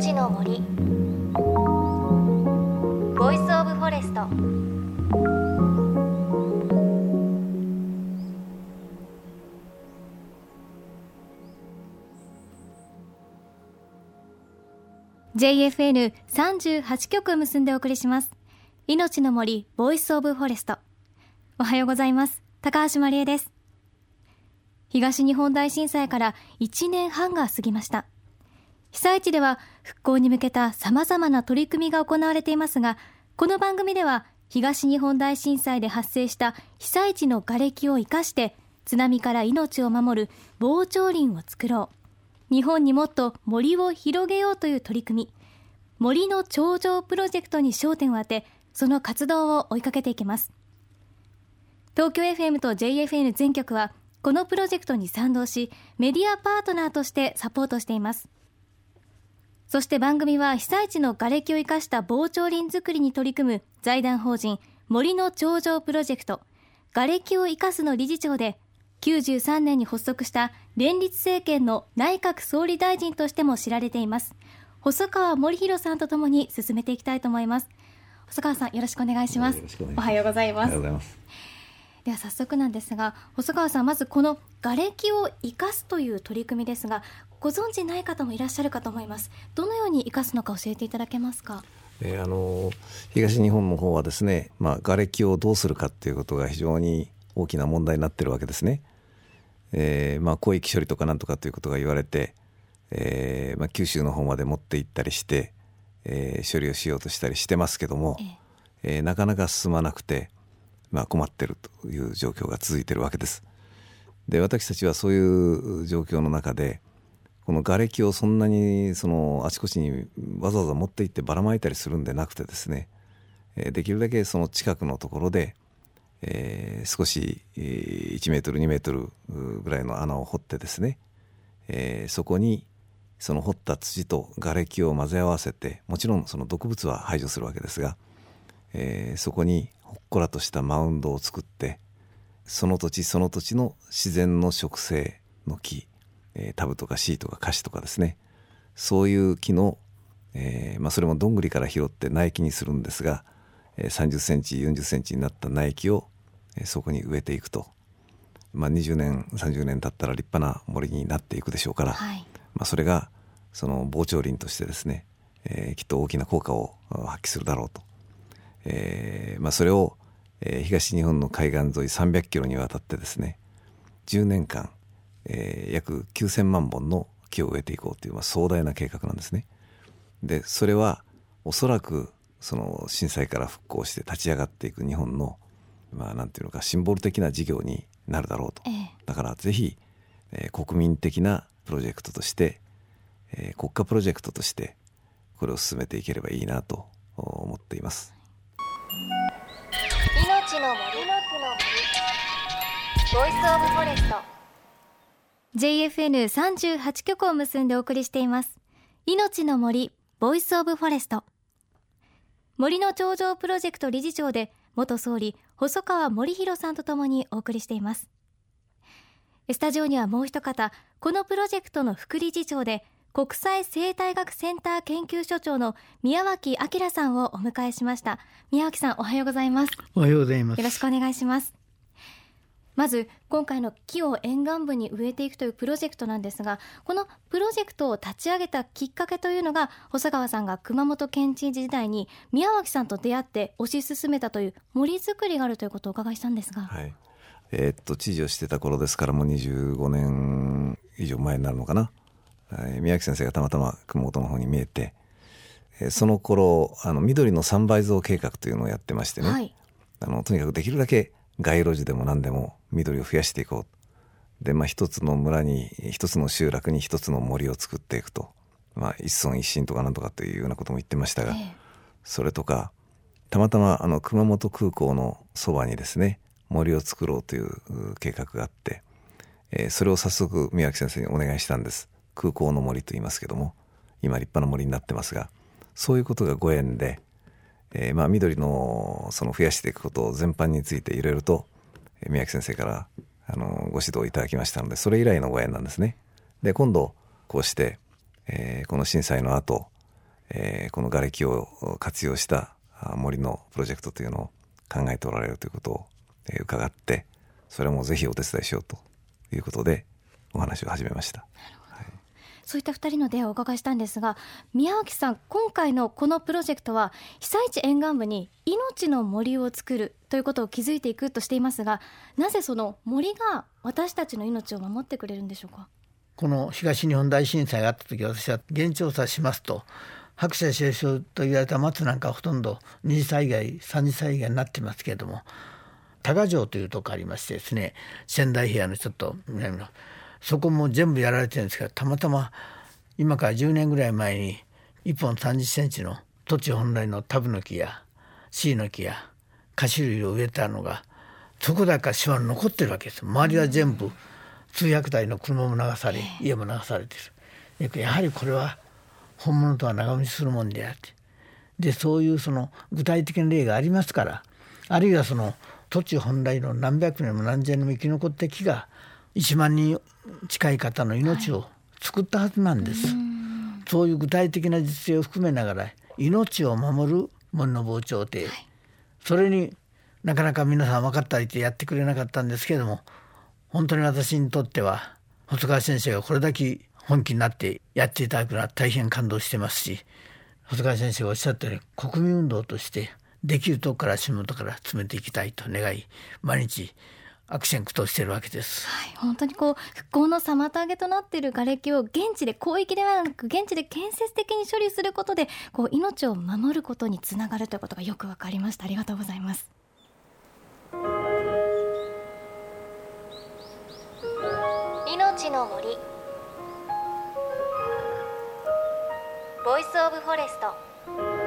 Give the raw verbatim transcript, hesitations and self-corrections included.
ちの森ボイスオブフォレスト。ジェイエフエヌさんじゅうはち 局結んでお送りします。命の森ボイスオブフォレスト。おはようございます。高橋真理恵です。東日本大震災からいちねんはんが過ぎました。被災地では復興に向けた様々な取り組みが行われていますが、この番組では東日本大震災で発生した被災地の瓦礫を生かして、津波から命を守る防潮林を作ろう、日本にもっと森を広げようという取り組み、森の頂上プロジェクトに焦点を当て、その活動を追いかけていきます。東京 エフエム と ジェイエフエヌ 全局はこのプロジェクトに賛同し、メディアパートナーとしてサポートしています。そして番組は被災地の瓦礫を生かした防潮林づくりに取り組む財団法人森の頂上プロジェクト瓦礫を生かすの理事長で、きゅうじゅうさんねんに発足した連立政権の内閣総理大臣としても知られています細川護熙さんとともに進めていきたいと思います。細川さん、よろしくお願いします。おはようございます。では早速なんですが、細川さん、まずこの瓦礫を生かすという取り組みですが、ご存じない方もいらっしゃるかと思います。どのように生かすのか教えていただけますか？えー、あの東日本の方はですね、まあ、瓦礫をどうするかということが非常に大きな問題になっているわけですね。えーまあ、広域処理とかなんとかということが言われて、えーまあ、九州の方まで持って行ったりして、えー、処理をしようとしたりしてますけども、えーえー、なかなか進まなくて、まあ、困っているという状況が続いているわけです。で、私たちはそういう状況の中で、この瓦礫をそんなにそのあちこちにわざわざ持って行ってばらまいたりするんでなくてですね、できるだけその近くのところで、えー、少しいちメートルにメートルぐらいの穴を掘ってですね、えー、そこにその掘った土と瓦礫を混ぜ合わせて、もちろんその毒物は排除するわけですが、えー、そこにほっこらとしたマウンドを作って、その土地その土地の自然の植生の木、えー、タブとかシーとかカシとかですね、そういう木の、えーまあ、それもどんぐりから拾って苗木にするんですが、えー、さんじゅっセンチよんじゅっセンチになった苗木を、えー、そこに植えていくと、まあ、にじゅうねんさんじゅうねん経ったら立派な森になっていくでしょうから、はい、まあ、それがその防潮林としてですね、えー、きっと大きな効果を発揮するだろうと。えーまあ、それを、えー、東日本の海岸沿いさんびゃくキロにわたってですね、じゅうねんかん、えー、約きゅうせんまんぼんの木を植えていこうという、まあ、壮大な計画なんですね。で、それはおそらくその震災から復興して立ち上がっていく日本の、まあ、なんていうのか、シンボル的な事業になるだろうと、えー、だからぜひ、えー、国民的なプロジェクトとして、えー、国家プロジェクトとしてこれを進めていければいいなと思っています。命の森のボイスオブフォレスト。 ジェイエフエヌさんじゅうはち 局を結んでお送りしています。命の森ボイスオブフォレスト。森の頂上プロジェクト理事長で元総理細川護熙さんとともにお送りしています。スタジオにはもう一方、このプロジェクトの副理事長で国際生態学センター研究所長の宮脇明さんをお迎えしました。宮脇さん、おはようございます。おはようございます。よろしくお願いします。まず今回の木を沿岸部に植えていくというプロジェクトなんですが、このプロジェクトを立ち上げたきっかけというのが、細川さんが熊本県知事時代に宮脇さんと出会って推し進めたという森づくりがあるということをお伺いしたんですが、はい、えー、っと知事をしてた頃ですから、もうにじゅうごねん以上前になるのかな。宮脇先生がたまたま熊本の方に見えて、その頃あの緑のさんばい増計画というのをやってましてね、はい、あのとにかくできるだけ街路樹でも何でも緑を増やしていこうで、まあ、一つの村に一つの集落に一つの森を作っていくと、まあ、一村一心とかなんとかというようなことも言ってましたが、えー、それとかたまたまあの熊本空港のそばにですね、森を作ろうという計画があって、えー、それを早速宮脇先生にお願いしたんです。空港の森と言いますけども、今立派な森になってますが、そういうことがご縁で、えー、まあ緑のその増やしていくことを全般についていろいろと宮脇先生からあのご指導いただきましたので、それ以来のご縁なんですね。で、今度こうして、えー、この震災の後、えー、この瓦礫を活用した森のプロジェクトというのを考えておられるということを、えー、伺って、それもぜひお手伝いしようということでお話を始めました。なるほど、はい、そういったふたりの出会いをお伺いしたんですが、宮脇さん、今回のこのプロジェクトは被災地沿岸部に命の森を作るということを築いていくとしていますが、なぜその森が私たちの命を守ってくれるんでしょうか。この東日本大震災があった時、私は現地調査しますと、白砂青松と言われた松なんかほとんど二次災害三次災害になってますけれども、多賀城というところがありましてですね、仙台平野のちょっと南のそこも全部やられてるんですけど、たまたま今からじゅうねんぐらい前にいっぽんさんじゅっセンチの土地本来のタブの木やシイの木やカシ類を植えたのがそこだから島に残ってるわけです。周りは全部数百台の車も流され、家も流されてる。やはりこれは本物とは長持ちするもんであって、でそういうその具体的な例がありますから、あるいはその土地本来の何百年も何千年も生き残った木がいちまんにん近い方の命を救ったはずなんです、はい、そういう具体的な実例を含めながら、命を守る森の防潮堤、はい、それになかなか皆さん分かったりってやってくれなかったんですけれども、本当に私にとっては細川先生がこれだけ本気になってやっていただくのは大変感動してますし、細川先生がおっしゃったように国民運動としてできるとこから足元から詰めていきたいと願い、毎日悪戦苦闘しているわけです、はい、本当にこう復興の妨げとなっている瓦礫を現地で、広域ではなく現地で建設的に処理することで、こう命を守ることにつながるということがよく分かりました。ありがとうございます。命の森、ボイスオブフォレスト。